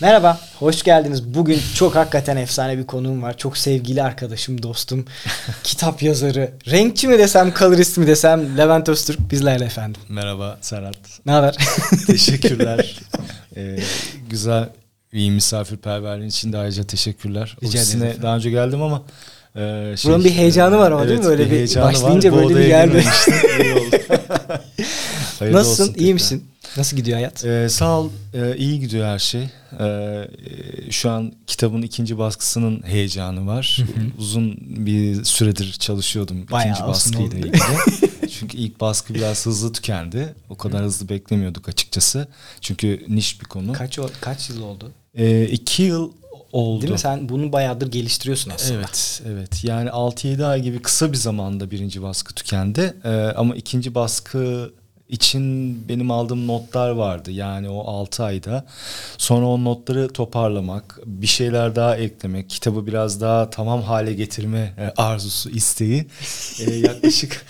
Merhaba, hoş geldiniz. Bugün çok hakikaten efsane bir konuğum var. Çok sevgili arkadaşım, dostum, kitap yazarı, renkçi mi desem, colorist mi desem, Levent Öztürk bizlerle efendim. Merhaba Serhat. Ne haber? Teşekkürler. Güzel, iyi misafirperverliğin için de ayrıca teşekkürler. Ofisine daha önce geldim ama... buranın bir heyecanı var ama, evet, değil mi? Öyle bir başlayınca var, böyle bir geldi. Nasılsın? İyi tekrar. Misin? Nasıl gidiyor hayat? Sağ ol. İyi gidiyor her şey. Şu an kitabın ikinci baskısının heyecanı var. Uzun bir süredir çalışıyordum bayağı ikinci baskıyla ilgili. Çünkü ilk baskı biraz hızlı tükendi. O kadar hızlı beklemiyorduk açıkçası. Çünkü niş bir konu. Kaç yıl oldu? 2 yıl oldu. Değil mi? Sen bunu bayağıdır geliştiriyorsun aslında. Evet. Yani 6-7 ay gibi kısa bir zamanda birinci baskı tükendi. Ama ikinci baskı için benim aldığım notlar vardı. Yani o 6 ayda. Sonra o notları toparlamak, bir şeyler daha eklemek, kitabı biraz daha tamam hale getirme arzusu, isteği yaklaşık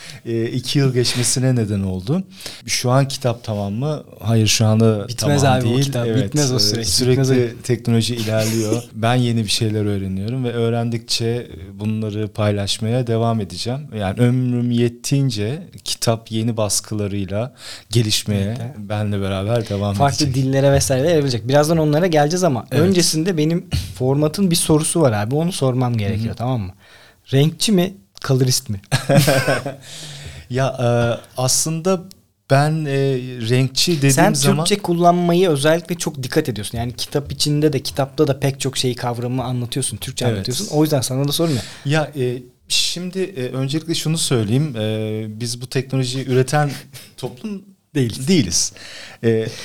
2 yıl geçmesine neden oldu. Şu an kitap tamam mı? Hayır, şu anda bitmez tamam abi, değil. O kitap. Evet, bitmez o süreç. Sürekli teknoloji ilerliyor. Ben yeni bir şeyler öğreniyorum ve öğrendikçe bunları paylaşmaya devam edeceğim. Yani ömrüm yettiğince kitap yeni baskılarıyla gelişmeye, evet, benle beraber devam farklı edecek. Farklı dillere vesaire erebilecek. Birazdan onlara geleceğiz ama öncesinde benim formatın bir sorusu var abi. Onu sormam gerekiyor, tamam mı? Renkçi mi, colorist mi? Ya aslında ben renkçi dediğim sen zaman... Sen Türkçe kullanmayı özellikle çok dikkat ediyorsun. Yani kitap içinde de, kitapta da pek çok şeyi, kavramı anlatıyorsun. Türkçe anlatıyorsun. O yüzden sana da sormuyor. Ya... Şimdi öncelikle şunu söyleyeyim. Biz bu teknolojiyi üreten toplum değiliz.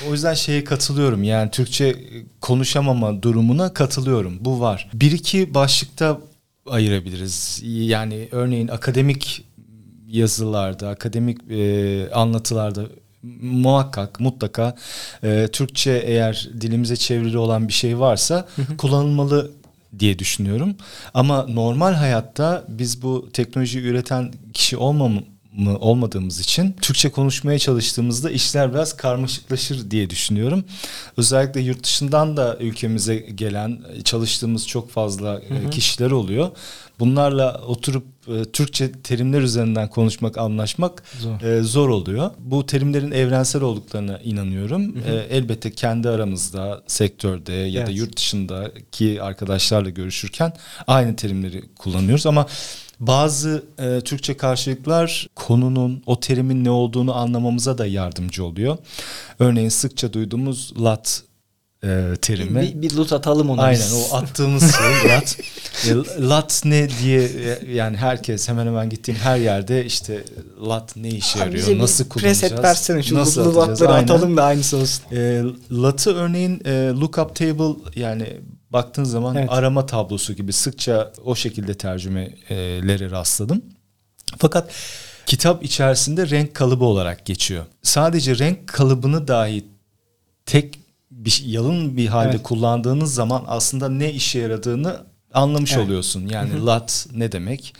O yüzden şeye katılıyorum. Yani Türkçe konuşamama durumuna katılıyorum. Bu var. Bir iki başlıkta ayırabiliriz. Yani örneğin akademik yazılarda, akademik anlatılarda muhakkak, mutlaka Türkçe eğer dilimize çevrili olan bir şey varsa kullanılmalı diye düşünüyorum. Ama normal hayatta biz bu teknolojiyi üreten kişi olmadığımız için Türkçe konuşmaya çalıştığımızda işler biraz karmaşıklaşır diye düşünüyorum. Özellikle yurt dışından da ülkemize gelen, çalıştığımız çok fazla kişiler oluyor. Bunlarla oturup Türkçe terimler üzerinden konuşmak, anlaşmak zor oluyor. Bu terimlerin evrensel olduklarına inanıyorum. Elbette kendi aramızda, sektörde ya da yurt dışındaki arkadaşlarla görüşürken aynı terimleri kullanıyoruz ama bazı Türkçe karşılıklar konunun, o terimin ne olduğunu anlamamıza da yardımcı oluyor. Örneğin sıkça duyduğumuz lat terimi. Bir lut atalım onu. Aynen, o attığımız şey lat. Lat ne diye, yani herkes, hemen hemen gittiğim her yerde işte lat ne işe yarıyor, nasıl kullanacağız? Preset versene şu nasıl latları atalım da aynısı olsun. Latı örneğin lookup table, yani baktığın zaman arama tablosu gibi sıkça o şekilde tercümelere rastladım. Fakat kitap içerisinde renk kalıbı olarak geçiyor. Sadece renk kalıbını dahi tek bir yalın bir halde kullandığınız zaman aslında ne işe yaradığını anlamış oluyorsun. Yani lat ne demek?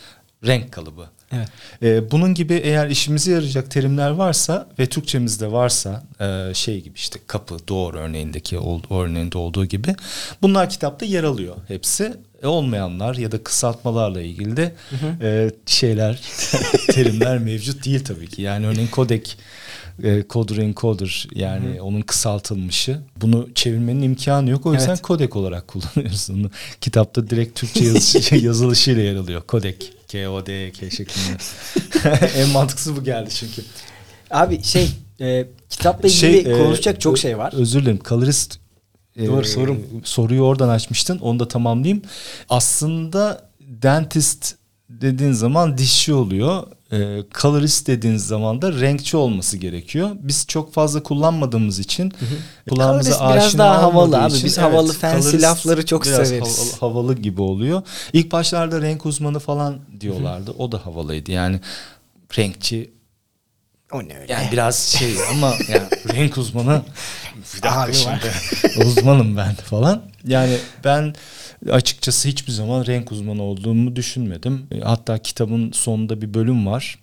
Renk kalıbı. Evet. Bunun gibi eğer işimize yarayacak terimler varsa ve Türkçemizde varsa şey gibi işte kapı, doğru örneğindeki örneğinde olduğu gibi bunlar kitapta yer alıyor hepsi. Olmayanlar ya da kısaltmalarla ilgili de şeyler, terimler mevcut değil tabii ki. Yani örneğin kodek, kod encoder, yani onun kısaltılmışı. Bunu çevirmenin imkanı yok. O yüzden kodek olarak kullanıyorsun. Kitapta direkt Türkçe yazılışıyla yer alıyor. Kodek. K-O-D-K şeklinde. En mantıklısı bu geldi çünkü. Abi kitapla ilgili konuşacak çok şey var. Özür dilerim. Colorist doğru soruyu oradan açmıştın. Onu da tamamlayayım. Aslında dentist dediğin zaman dişçi oluyor. Colorist dediğin zaman da renkçi olması gerekiyor. Biz çok fazla kullandığımız için kulağımıza aşina biraz daha havalı abi. Biz havalı fancy lafları çok biraz severiz. Havalı gibi oluyor. İlk başlarda renk uzmanı falan diyorlardı. O da havalıydı. Yani renkçi o ne öyle? Yani biraz ama yani renk uzmanı uzmanım ben falan. Yani ben açıkçası hiçbir zaman renk uzmanı olduğumu düşünmedim. Hatta kitabın sonunda bir bölüm var.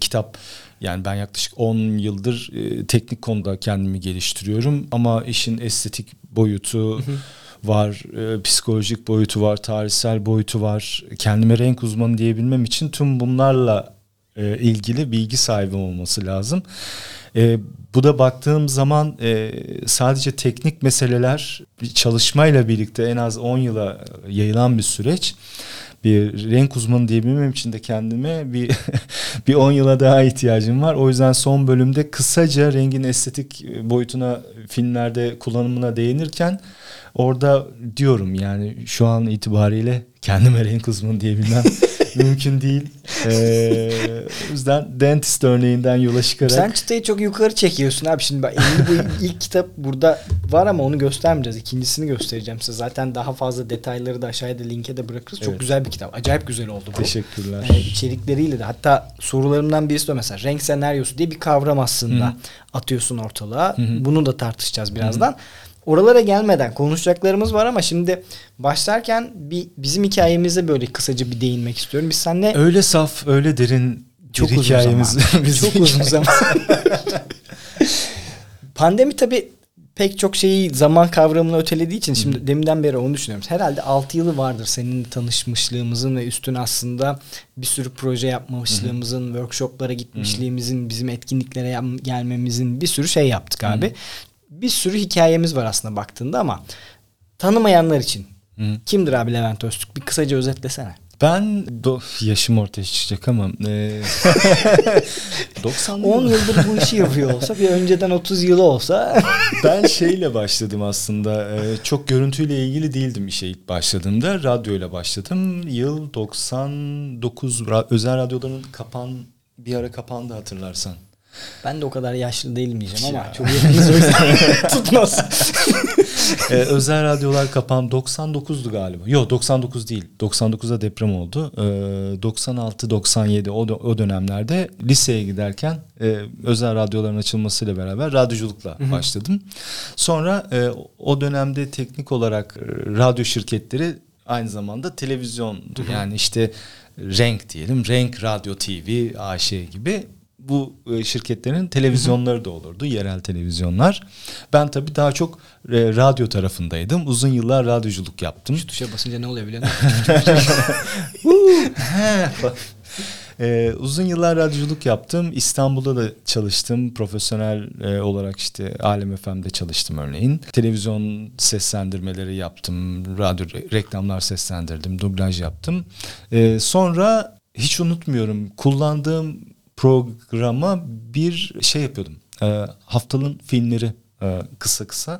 Kitap Yani ben yaklaşık 10 yıldır teknik konuda kendimi geliştiriyorum. Ama işin estetik boyutu var, psikolojik boyutu var, tarihsel boyutu var. Kendime renk uzmanı diyebilmem için tüm bunlarla ilgili bilgi sahibi olması lazım. Bu da baktığım zaman sadece teknik meseleler çalışmayla birlikte en az 10 yıla yayılan bir süreç. Bir renk uzmanı diyebilmem için de kendime bir 10 yıla daha ihtiyacım var. O yüzden son bölümde kısaca rengin estetik boyutuna, filmlerde kullanımına değinirken orada diyorum yani şu an itibariyle kendime renk uzmanı diyebilmem mümkün değil. O yüzden dentist örneğinden yola çıkarak. Sen çıtayı çok yukarı çekiyorsun abi. Şimdi bak, ilk kitap burada var ama onu göstermeyeceğiz. İkincisini göstereceğim size. Zaten daha fazla detayları da aşağıya da linke de bırakırız. Evet. Çok güzel bir kitap. Acayip güzel oldu bu. Teşekkürler. İçerikleriyle de. Hatta sorularımdan birisi de mesela renk senaryosu diye bir kavram aslında atıyorsun ortalığa. Bunu da tartışacağız birazdan. Oralara gelmeden konuşacaklarımız var ama şimdi başlarken bizim hikayemize böyle kısaca bir değinmek istiyorum. Biz seninle öyle saf, öyle derin çok uzun hikayemiz. Çok uzun zaman. Pandemi tabii pek çok şeyi zaman kavramını ötelediği için şimdi deminden beri onu düşünüyoruz. Herhalde 6 yılı vardır senin tanışmışlığımızın ve üstüne aslında bir sürü proje yapmamışlığımızın, workshoplara gitmişliğimizin, bizim etkinliklere gelmemizin bir sürü şey yaptık abi. Bir sürü hikayemiz var aslında baktığında ama tanımayanlar için kimdir abi Levent Öztürk? Bir kısaca özetlesene. Ben yaşım ortaya çıkacak ama 90 10 yıldır bu işi yapıyor olsa bir önceden 30 yılı olsa ben şeyle başladım aslında. Çok görüntüyle ilgili değildim işe ilk başladığımda. Radyoyla başladım. Yıl 99 özel radyoların bir ara kapandı hatırlarsan. Ben de o kadar yaşlı değilim diyeceğim ama çok yakınız tutmaz. Özel radyolar kapandı. 99'du galiba. Yok 99 değil. 99'da deprem oldu. 96-97 o dönemlerde liseye giderken özel radyoların açılmasıyla beraber radyoculukla başladım. Sonra o dönemde teknik olarak radyo şirketleri aynı zamanda televizyondu. Yani işte Renk diyelim. Renk Radyo TV, AŞ gibi. Bu şirketlerin televizyonları da olurdu. Yerel televizyonlar. Ben tabii daha çok radyo tarafındaydım. Uzun yıllar radyoculuk yaptım. Şu tuşa basınca ne oluyor bile? Uzun yıllar radyoculuk yaptım. İstanbul'da da çalıştım. Profesyonel olarak işte Alem FM'de çalıştım örneğin. Televizyon seslendirmeleri yaptım. Radyo reklamlar seslendirdim. Dublaj yaptım. Sonra hiç unutmuyorum. Kullandığım programa bir şey yapıyordum. Haftalığın filmleri kısa kısa.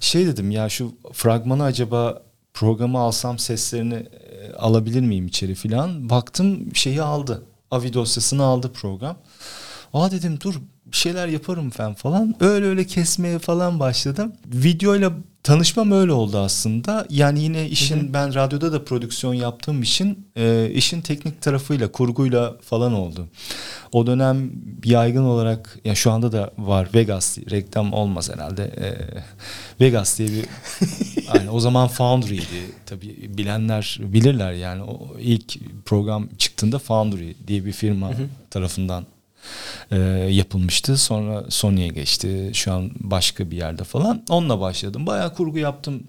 Şey dedim ya şu fragmanı acaba programa alsam seslerini alabilir miyim içeri filan. Baktım şeyi aldı. AVI dosyasını aldı program. Aa dedim dur bir şeyler yaparım falan. Öyle kesmeye falan başladım. Videoyla tanışmam öyle oldu aslında. Yani yine işin ben radyoda da prodüksiyon yaptığım için işin teknik tarafıyla, kurguyla falan oldu. O dönem yaygın olarak ya şu anda da var Vegas reklam olmaz herhalde. Vegas diye bir yani o zaman Foundry'ydi. Tabii bilenler bilirler yani o ilk program çıktığında Foundry diye bir firma tarafından yapılmıştı. Sonra Sony'ye geçti. Şu an başka bir yerde falan. Onunla başladım. Bayağı kurgu yaptım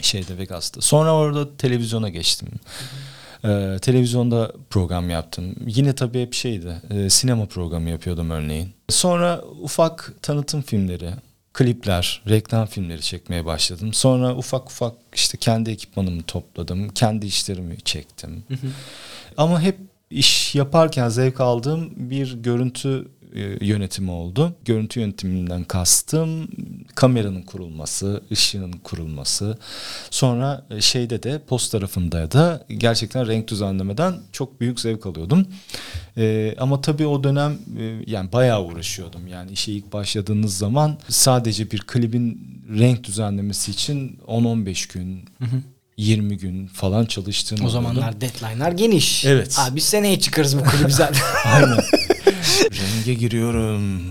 şeyde Vegas'ta. Sonra orada televizyona geçtim. Televizyonda program yaptım. Yine tabii hep şeydi. Sinema programı yapıyordum örneğin. Sonra ufak tanıtım filmleri, klipler, reklam filmleri çekmeye başladım. Sonra ufak işte kendi ekipmanımı topladım. Kendi işlerimi çektim. Ama hep İş yaparken zevk aldığım bir görüntü yönetimi oldu. Görüntü yönetiminden kastım kameranın kurulması, ışığın kurulması. Sonra şeyde de post tarafında da gerçekten renk düzenlemeden çok büyük zevk alıyordum. Ama tabii o dönem yani bayağı uğraşıyordum. Yani işe ilk başladığınız zaman sadece bir klibin renk düzenlemesi için 10-15 gün 20 gün falan çalıştığım o zamanlar deadline'lar geniş. Evet. Abi seneye çıkarız bu klibi zaten. Aynen.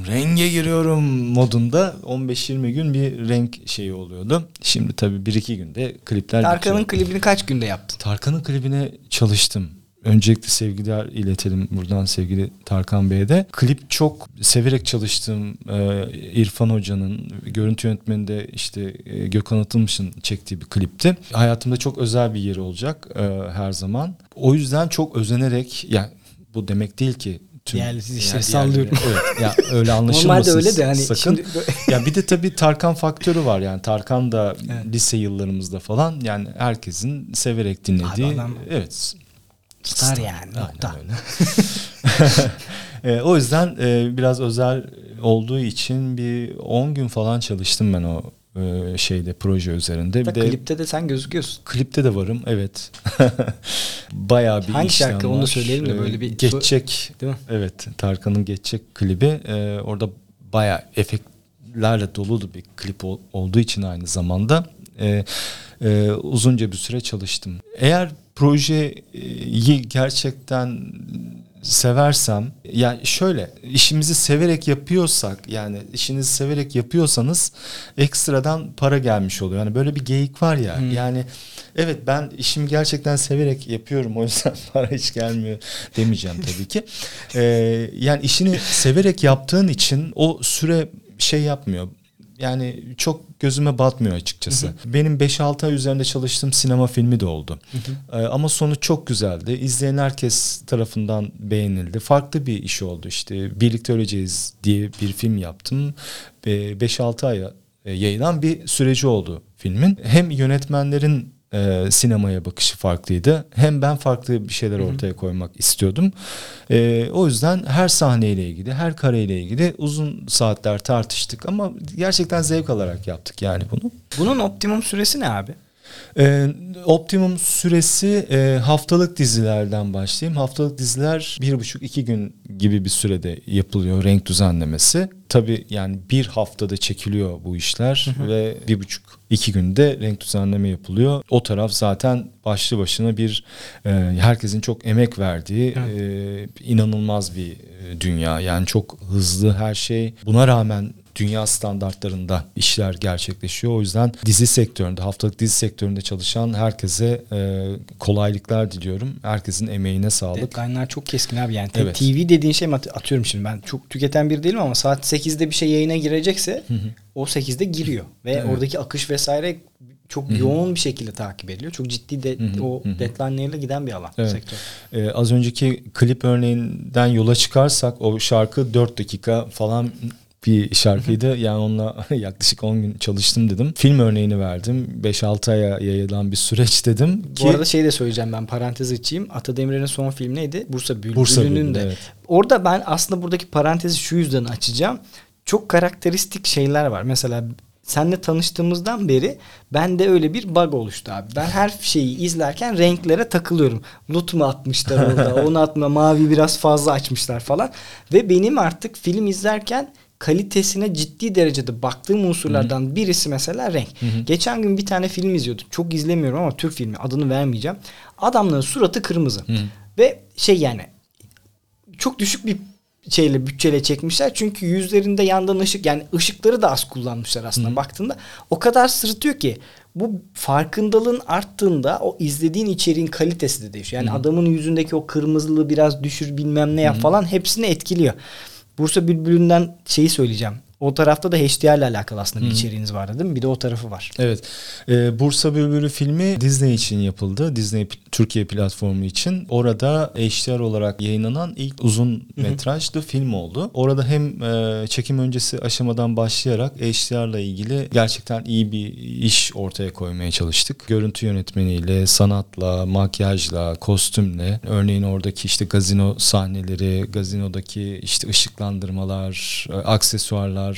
Renge giriyorum modunda 15-20 gün bir renk şeyi oluyordu. Şimdi tabii 1-2 günde klipler. Tarkan'ın klibini kaç günde yaptın? Tarkan'ın klibine çalıştım. Öncelikle sevgiler iletelim buradan sevgili Tarkan Bey'e de. Klip çok severek çalıştığım İrfan Hoca'nın, görüntü yönetmeni de işte Gökhan Atılmış'ın çektiği bir klipti. Hayatımda çok özel bir yeri olacak her zaman. O yüzden çok özenerek, yani bu demek değil ki siz işte sallıyorum. Evet, ya öyle anlaşılmasın. Normalde öyle de hani sakın. Şimdi... ya bir de tabii Tarkan faktörü var yani. Tarkan da evet. Lise yıllarımızda falan yani herkesin severek dinlediği. Abi adam... Evet. Star yani. Nokta. O yüzden biraz özel olduğu için bir 10 gün falan çalıştım ben o şeyde, proje üzerinde. Bir de klipte de sen gözüküyorsun. Klipte de varım, evet. Bayağı bir işlem var. Hangi şarkı onu da söyleyelim de böyle bir... Geçecek, değil mi? Evet, Tarkan'ın Geçecek klibi. Orada bayağı efektlerle dolu bir klip olduğu için aynı zamanda uzunca bir süre çalıştım. Eğer projeyi gerçekten seversem, yani şöyle, işimizi severek yapıyorsak, yani işinizi severek yapıyorsanız ekstradan para gelmiş oluyor. Yani böyle bir geyik var ya. Yani evet, ben işimi gerçekten severek yapıyorum, o yüzden para hiç gelmiyor demeyeceğim tabii ki. Yani işini severek yaptığın için o süre şey yapmıyor. Yani çok gözüme batmıyor açıkçası. Benim 5-6 ay üzerinde çalıştığım sinema filmi de oldu. Ama sonu çok güzeldi. İzleyen herkes tarafından beğenildi. Farklı bir iş oldu işte. Birlikte Öleceğiz diye bir film yaptım. 5-6 aya yayılan bir süreci oldu filmin. Hem yönetmenlerin sinemaya bakışı farklıydı. Hem ben farklı bir şeyler ortaya koymak istiyordum. O yüzden her sahneyle ilgili, her kareyle ilgili uzun saatler tartıştık ama gerçekten zevk alarak yaptık yani bunu. Bunun optimum süresi ne abi? Optimum süresi haftalık dizilerden başlayayım. Haftalık diziler 1,5-2 gün gibi bir sürede yapılıyor renk düzenlemesi. Tabii yani bir haftada çekiliyor bu işler ve 1,5-2 günde renk düzenleme yapılıyor. O taraf zaten başlı başına bir herkesin çok emek verdiği inanılmaz bir dünya. Yani çok hızlı her şey. Buna rağmen dünya standartlarında işler gerçekleşiyor. O yüzden dizi sektöründe, haftalık dizi sektöründe çalışan herkese kolaylıklar diliyorum. Herkesin emeğine sağlık. Deadline'lar çok keskin abi yani. Evet. TV dediğin şey mi, atıyorum şimdi ben çok tüketen biri değilim ama saat 8'de bir şey yayına girecekse o 8'de giriyor. Ve oradaki akış vesaire çok yoğun bir şekilde takip ediliyor. Çok ciddi de o deadline'larıyla giden bir alan sektör. Az önceki klip örneğinden yola çıkarsak o şarkı 4 dakika falan bir şarkıydı. Yani onunla yaklaşık 10 gün çalıştım dedim. Film örneğini verdim. 5-6 aya yayılan bir süreç dedim. Bu arada şey de söyleyeceğim, ben parantez açayım. Atademir'in son film neydi? Bursa Bülbülü'nün de. Evet. Orada ben aslında buradaki parantezi şu yüzden açacağım. Çok karakteristik şeyler var. Mesela seninle tanıştığımızdan beri bende öyle bir bug oluştu abi. Ben her şeyi izlerken renklere takılıyorum. Lut mu atmışlar orada? Onu atma, mavi biraz fazla açmışlar falan. Ve benim artık film izlerken kalitesine ciddi derecede baktığım unsurlardan birisi mesela renk. Geçen gün bir tane film izliyordum. Çok izlemiyorum ama Türk filmi, adını vermeyeceğim. Adamların suratı kırmızı. Ve şey yani çok düşük bir şeyle, bütçeyle çekmişler. Çünkü yüzlerinde yandan ışık, yani ışıkları da az kullanmışlar aslında baktığında. O kadar sırıtıyor ki bu farkındalığın arttığında o izlediğin içeriğin kalitesi de değişiyor. Yani adamın yüzündeki o kırmızılığı biraz düşür, bilmem ne yap falan, hepsini etkiliyor. Bursa Bülbülü'nden şeyi söyleyeceğim. O tarafta da HDR ile alakalı aslında bir içeriğiniz vardı değil mi? Bir de o tarafı var. Evet. Bursa Bülbülü filmi Disney için yapıldı. Disney Türkiye platformu için. Orada HDR olarak yayınlanan ilk uzun metrajlı film oldu. Orada hem çekim öncesi aşamadan başlayarak HDR ile ilgili gerçekten iyi bir iş ortaya koymaya çalıştık. Görüntü yönetmeniyle, sanatla, makyajla, kostümle. Örneğin oradaki işte gazino sahneleri, gazinodaki işte ışıklandırmalar, aksesuarlar,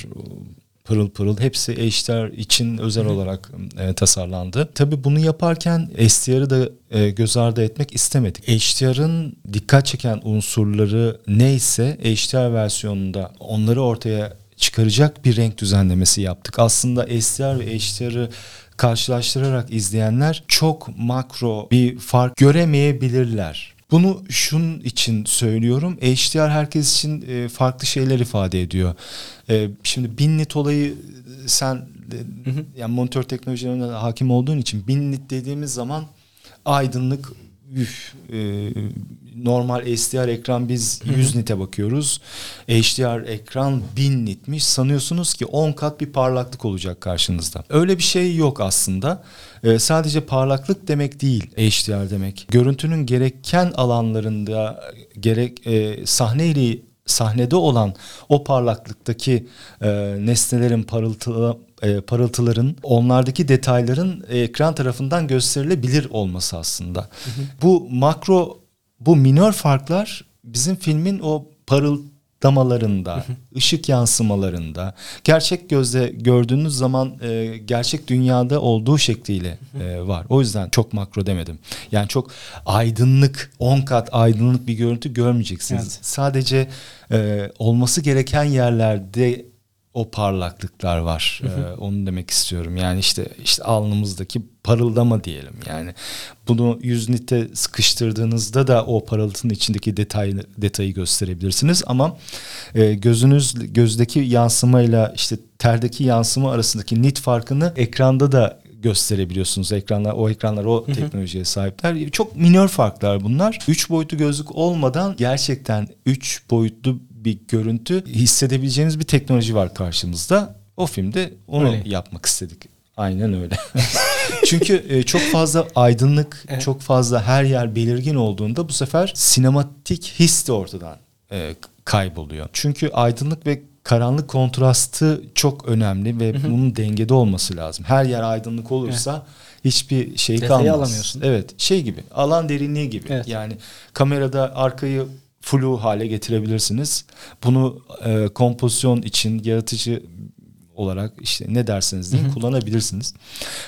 pırıl pırıl hepsi HDR için özel olarak tasarlandı. Tabii bunu yaparken SDR'ı da göz ardı etmek istemedik. HDR'ın dikkat çeken unsurları neyse HDR versiyonunda onları ortaya çıkaracak bir renk düzenlemesi yaptık. Aslında SDR ve HDR'ı karşılaştırarak izleyenler çok makro bir fark göremeyebilirler. Bunu şunun için söylüyorum. HDR herkes için farklı şeyler ifade ediyor. Şimdi 1000 nit olayı sen yani monitör teknolojilerine hakim olduğun için 1000 nit dediğimiz zaman aydınlık normal SDR ekran biz 100 nite bakıyoruz. HDR ekran 1000 nitmiş. Sanıyorsunuz ki 10 kat bir parlaklık olacak karşınızda. Öyle bir şey yok aslında. Sadece parlaklık demek değil HDR demek. Görüntünün gereken alanlarında gerek sahnede olan o parlaklıktaki nesnelerin parıltıların, onlardaki detayların ekran tarafından gösterilebilir olması aslında. Bu makro, bu minor farklar bizim filmin o parıldamalarında, ışık yansımalarında, gerçek gözle gördüğünüz zaman gerçek dünyada olduğu şekliyle var. O yüzden çok makro demedim. Yani çok aydınlık, 10 kat aydınlık bir görüntü görmeyeceksiniz. Evet. Sadece olması gereken yerlerde o parlaklıklar var. Onu demek istiyorum. Yani işte alnımızdaki parıldama diyelim. Yani bunu 100 nite sıkıştırdığınızda da o parıltının içindeki detayı gösterebilirsiniz. Ama gözdeki yansımayla işte terdeki yansıma arasındaki nit farkını ekranda da gösterebiliyorsunuz. Ekranlar o teknolojiye sahipler. Çok minor farklar bunlar. 3 boyutlu gözlük olmadan gerçekten 3 boyutlu bir görüntü hissedebileceğiniz bir teknoloji var karşımızda. O filmde onu yapmak istedik. Aynen öyle. Çünkü çok fazla aydınlık, çok fazla her yer belirgin olduğunda bu sefer sinematik his de ortadan kayboluyor. Çünkü aydınlık ve karanlık kontrastı çok önemli ve bunun dengede olması lazım. Her yer aydınlık olursa hiçbir şey kalmaz. Detayı alamıyorsun. Evet, şey gibi, alan derinliği gibi. Evet. Yani kamerada arkayı flu hale getirebilirsiniz. Bunu kompozisyon için yaratıcı olarak işte ne derseniz deyin kullanabilirsiniz.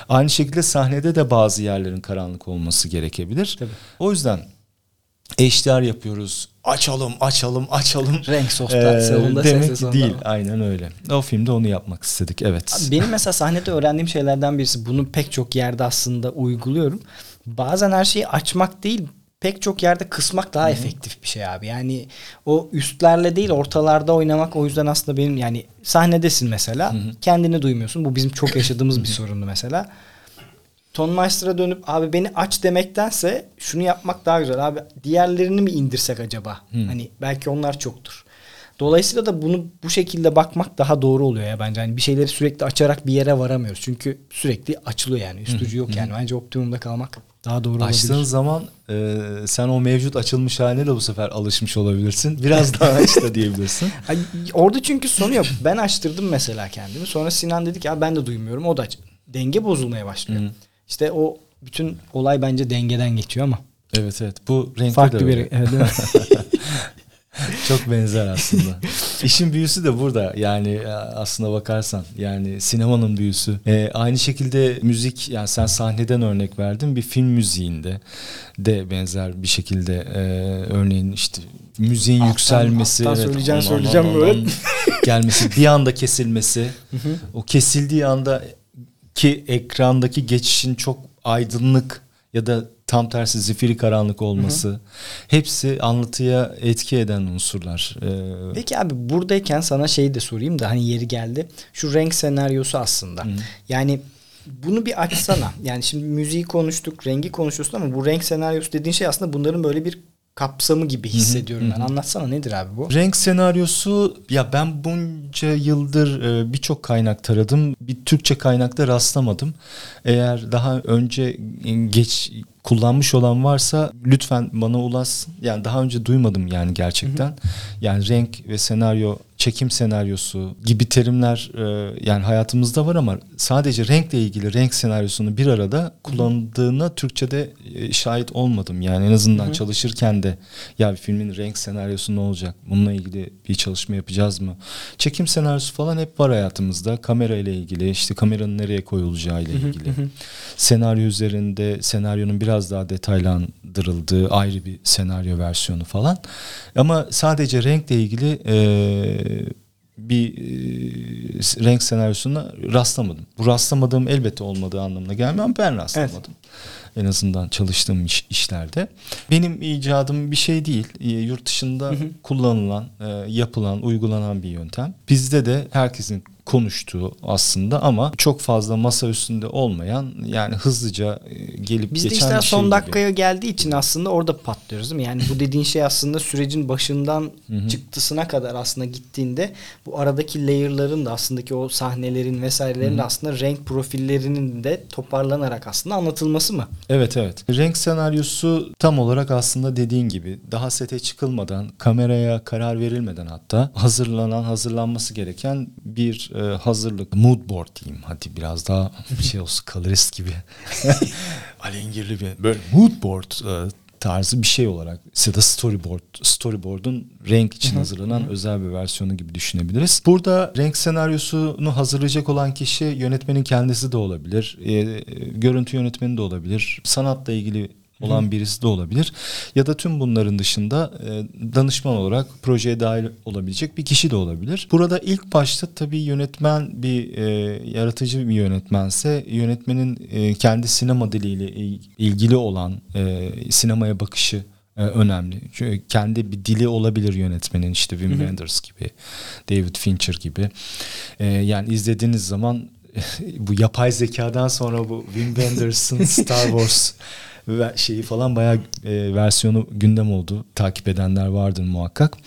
Aynı şekilde sahnede de bazı yerlerin karanlık olması gerekebilir. Tabii. O yüzden HDR yapıyoruz. Açalım. Renk softlar. Demek değil. Aynen öyle. O filmde onu yapmak istedik. Evet. Abi benim mesela sahnede öğrendiğim şeylerden birisi. Bunu pek çok yerde aslında uyguluyorum. Bazen her şeyi açmak değil, pek çok yerde kısmak daha efektif bir şey abi. Yani o üstlerle değil ortalarda oynamak, o yüzden aslında benim yani sahnedesin mesela. Kendini duymuyorsun. Bu bizim çok yaşadığımız bir sorundu mesela. Tonmeister'a dönüp abi beni aç demektense şunu yapmak daha güzel. Abi diğerlerini mi indirsek acaba? Hani belki onlar çoktur. Dolayısıyla da bunu bu şekilde bakmak daha doğru oluyor ya bence. Hani bir şeyleri sürekli açarak bir yere varamıyoruz. Çünkü sürekli açılıyor yani. Üstücü yok yani. Bence optimumda kalmak daha doğru olabilir. Açtığın zaman sen o mevcut açılmış haline de bu sefer alışmış olabilirsin. Biraz daha aç da diyebilirsin. Orada çünkü sonu yok. Ben açtırdım mesela kendimi. Sonra Sinan dedi ki ben de duymuyorum. O da denge bozulmaya başlıyor. İşte o bütün olay bence dengeden geçiyor ama. Evet. Bu renkli farklı de bir evet, çok benzer aslında. İşin büyüsü de burada. Yani aslına bakarsan yani sinemanın büyüsü. Aynı şekilde müzik, yani sen sahneden örnek verdin, bir film müziğinde de benzer bir şekilde örneğin işte müziğin yükselmesi, söyleyeceğim böyle gelmesi, bir anda kesilmesi. O kesildiği anda ki ekrandaki geçişin çok aydınlık ya da tam tersi zifiri karanlık olması. Hepsi anlatıya etki eden unsurlar. Peki abi buradayken sana şeyi de sorayım da hani yeri geldi. Şu renk senaryosu aslında. Yani bunu bir açsana. Yani şimdi müziği konuştuk, rengi konuşuyorsun ama bu renk senaryosu dediğin şey aslında bunların böyle bir kapsamı gibi hissediyorum ben. Anlatsana, nedir abi bu? Renk senaryosu, ya ben bunca yıldır birçok kaynak taradım. Bir Türkçe kaynakta rastlamadım. Eğer daha önce kullanmış olan varsa lütfen bana ulaşsın. Yani daha önce duymadım yani gerçekten. Yani renk ve senaryo, çekim senaryosu gibi terimler yani hayatımızda var ama sadece renkle ilgili renk senaryosunu bir arada kullandığına Türkçe'de şahit olmadım. Yani en azından çalışırken de ya bir filmin renk senaryosu ne olacak? Bununla ilgili bir çalışma yapacağız mı? Çekim senaryosu falan hep var hayatımızda. Kamera ile ilgili, işte kameranın nereye koyulacağı ile ilgili. Senaryo üzerinde senaryonun biraz daha detaylandırıldığı ayrı bir senaryo versiyonu falan. Ama sadece renkle ilgili bir renk senaryosuna rastlamadım. Bu rastlamadığım elbette olmadığı anlamına gelmiyor ama ben rastlamadım. Evet. En azından çalıştığım işlerde. Benim icadım bir şey değil. Yurt dışında kullanılan, yapılan, uygulanan bir yöntem. Bizde de herkesin konuştuğu aslında ama çok fazla masa üstünde olmayan, yani hızlıca gelip biz geçen bir şey. Biz de işte son dakikaya geldiği için aslında orada patlıyoruz değil mi? Yani bu dediğin şey aslında sürecin başından çıktısına kadar aslında gittiğinde bu aradaki layer'ların da aslındaki o sahnelerin vesairelerin aslında renk profillerinin de toparlanarak aslında anlatılması mı? Evet evet. Renk senaryosu tam olarak aslında dediğin gibi daha sete çıkılmadan, kameraya karar verilmeden hatta hazırlanması gereken bir hazırlık, mood board diyeyim. Hadi biraz daha bir şey olsun, colorist gibi. Alengirli bir böyle mood board tarzı bir şey olarak ya da storyboard'un renk için hazırlanan özel bir versiyonu gibi düşünebiliriz. Burada renk senaryosunu hazırlayacak olan kişi yönetmenin kendisi de olabilir, görüntü yönetmeni de olabilir, sanatla ilgili olan birisi de olabilir ya da tüm bunların dışında danışman olarak projeye dahil olabilecek bir kişi de olabilir. Burada ilk başta tabii yönetmen bir yaratıcı bir yönetmense yönetmenin kendi sinema diliyle ilgili olan sinemaya bakışı önemli. Çünkü kendi bir dili olabilir yönetmenin, işte Wim Wenders gibi, David Fincher gibi. Yani izlediğiniz zaman bu yapay zekadan sonra bu Wim Wenders'ın Star Wars şeyi falan bayağı versiyonu gündem oldu. Takip edenler vardır muhakkak.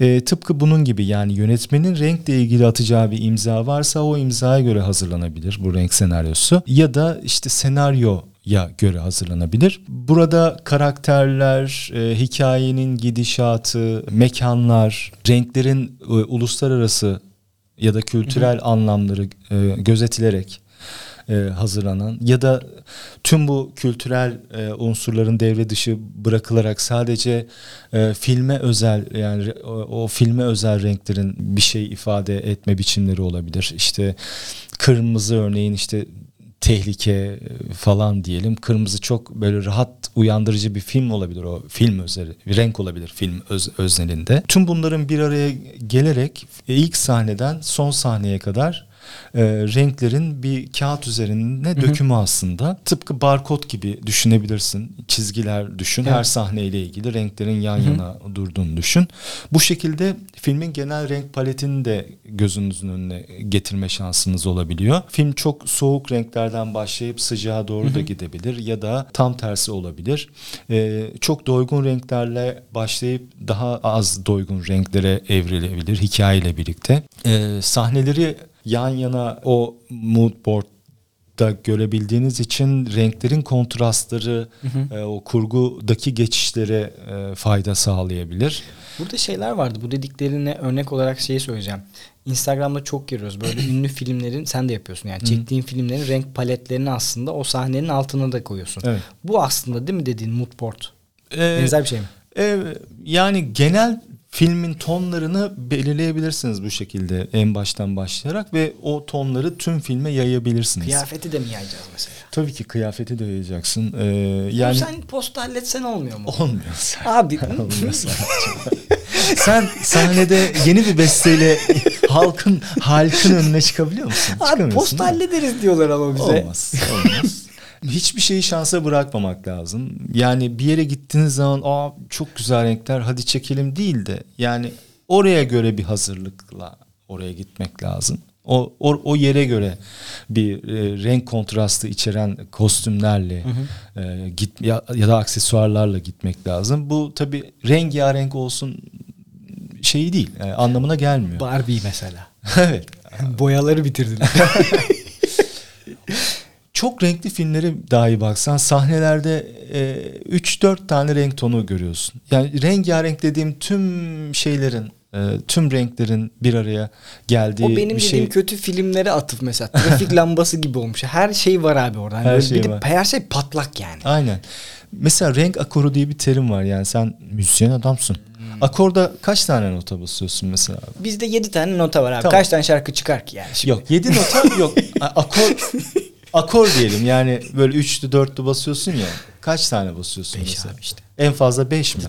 Tıpkı bunun gibi yani yönetmenin renkle ilgili atacağı bir imza varsa o imzaya göre hazırlanabilir bu renk senaryosu. Ya da işte senaryoya göre hazırlanabilir. Burada karakterler, hikayenin gidişatı, mekanlar, renklerin uluslararası ya da kültürel anlamları gözetilerek hazırlanan ya da tüm bu kültürel unsurların devre dışı bırakılarak sadece filme özel, yani o filme özel renklerin bir şey ifade etme biçimleri olabilir. İşte kırmızı örneğin işte tehlike falan diyelim. Kırmızı çok böyle rahat uyandırıcı bir film olabilir, o film özeli bir renk olabilir film öznelinde. Tüm bunların bir araya gelerek ilk sahneden son sahneye kadar renklerin bir kağıt üzerine dökümü aslında. Tıpkı barkod gibi düşünebilirsin. Çizgiler düşün. Evet. Her sahneyle ilgili renklerin yan yana durduğunu düşün. Bu şekilde filmin genel renk paletini de gözünüzün önüne getirme şansınız olabiliyor. Film çok soğuk renklerden başlayıp sıcağa doğru da gidebilir ya da tam tersi olabilir. Çok doygun renklerle başlayıp daha az doygun renklere evrilebilir hikayeyle birlikte. Sahneleri yan yana o moodboard'da görebildiğiniz için renklerin kontrastları o kurgudaki geçişlere fayda sağlayabilir. Burada şeyler vardı. Bu dediklerine örnek olarak şeyi söyleyeceğim. Instagram'da çok görüyoruz. Böyle ünlü filmlerin, sen de yapıyorsun yani, çektiğin filmlerin renk paletlerini aslında o sahnenin altına da koyuyorsun. Evet. Bu aslında değil mi dediğin moodboard? Benzer bir şey mi? Yani genel filmin tonlarını belirleyebilirsiniz bu şekilde en baştan başlayarak ve o tonları tüm filme yayabilirsiniz. Kıyafeti de mi yayacağız mesela? Tabii ki kıyafeti de yayacaksın. Yani sen posta halletsen olmuyor mu? Olmuyor sen. Abi. Olmuyor sen. Sen sahnede yeni bir besteyle halkın önüne çıkabiliyor musun? Abi posta hallederiz diyorlar ama bize. Olmaz. Hiçbir şeyi şansa bırakmamak lazım. Yani bir yere gittiğiniz zaman çok güzel renkler hadi çekelim değil de yani oraya göre bir hazırlıkla oraya gitmek lazım. O yere göre bir renk kontrastı içeren kostümlerle ya da aksesuarlarla gitmek lazım. Bu tabii rengarenk olsun şeyi değil, yani anlamına gelmiyor. Barbie mesela. Evet. Boyaları bitirdin. Çok renkli filmlere dahi baksan sahnelerde 3-4 tane renk tonu görüyorsun. Yani rengarenk dediğim tüm şeylerin, tüm renklerin bir araya geldiği bir şey. O benim dediğim kötü filmlere atıf mesela. Trafik lambası gibi olmuş. Her şey var abi orada. Yani her şey var. Her şey patlak yani. Aynen. Mesela renk akoru diye bir terim var. Yani sen müzisyen adamsın. Akorda kaç tane nota basıyorsun mesela? Bizde 7 tane nota var abi. Tamam. Kaç tane şarkı çıkar ki yani? Şimdi? Yok 7 nota yok. Akor diyelim yani böyle 3'lü 4'lü basıyorsun ya. Kaç tane basıyorsun? 5 mesela? Abi işte. En fazla 5 mi?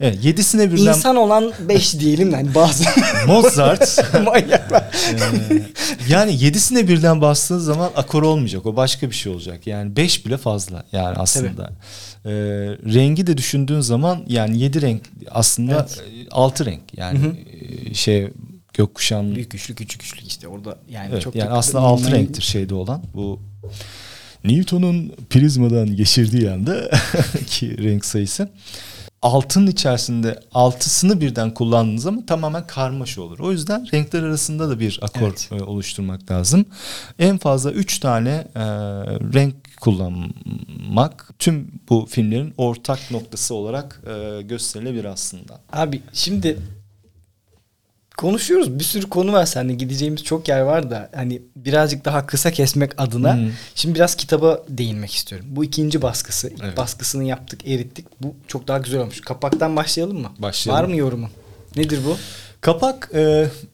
Evet, 7'sine birden. İnsan olan 5 diyelim yani bazen. Mozart. Manyaklar. Yani 7'sine birden bastığın zaman akor olmayacak. O başka bir şey olacak. Yani 5 bile fazla yani aslında. Rengi de düşündüğün zaman yani 7 renk aslında 6 renk yani şey gökkuşağının... Büyük üçlü, küçük üçlü işte orada yani evet, çok... Yani aslında altı renktir şeyde olan bu... Newton'un prizmadan geçirdiği anda ki renk sayısı... Altın içerisinde altısını birden kullandığınız zaman tamamen karmaşa olur. O yüzden renkler arasında da bir akor oluşturmak lazım. En fazla 3 tane renk kullanmak tüm bu filmlerin ortak noktası olarak gösterilebilir aslında. Abi şimdi konuşuyoruz. Bir sürü konu var seninle. Gideceğimiz çok yer var da hani birazcık daha kısa kesmek adına şimdi biraz kitaba değinmek istiyorum. Bu ikinci baskısı. Evet. İlk baskısını yaptık, erittik. Bu çok daha güzel olmuş. Kapaktan başlayalım mı? Başlayalım. Var mı yorumun? Nedir bu? Kapak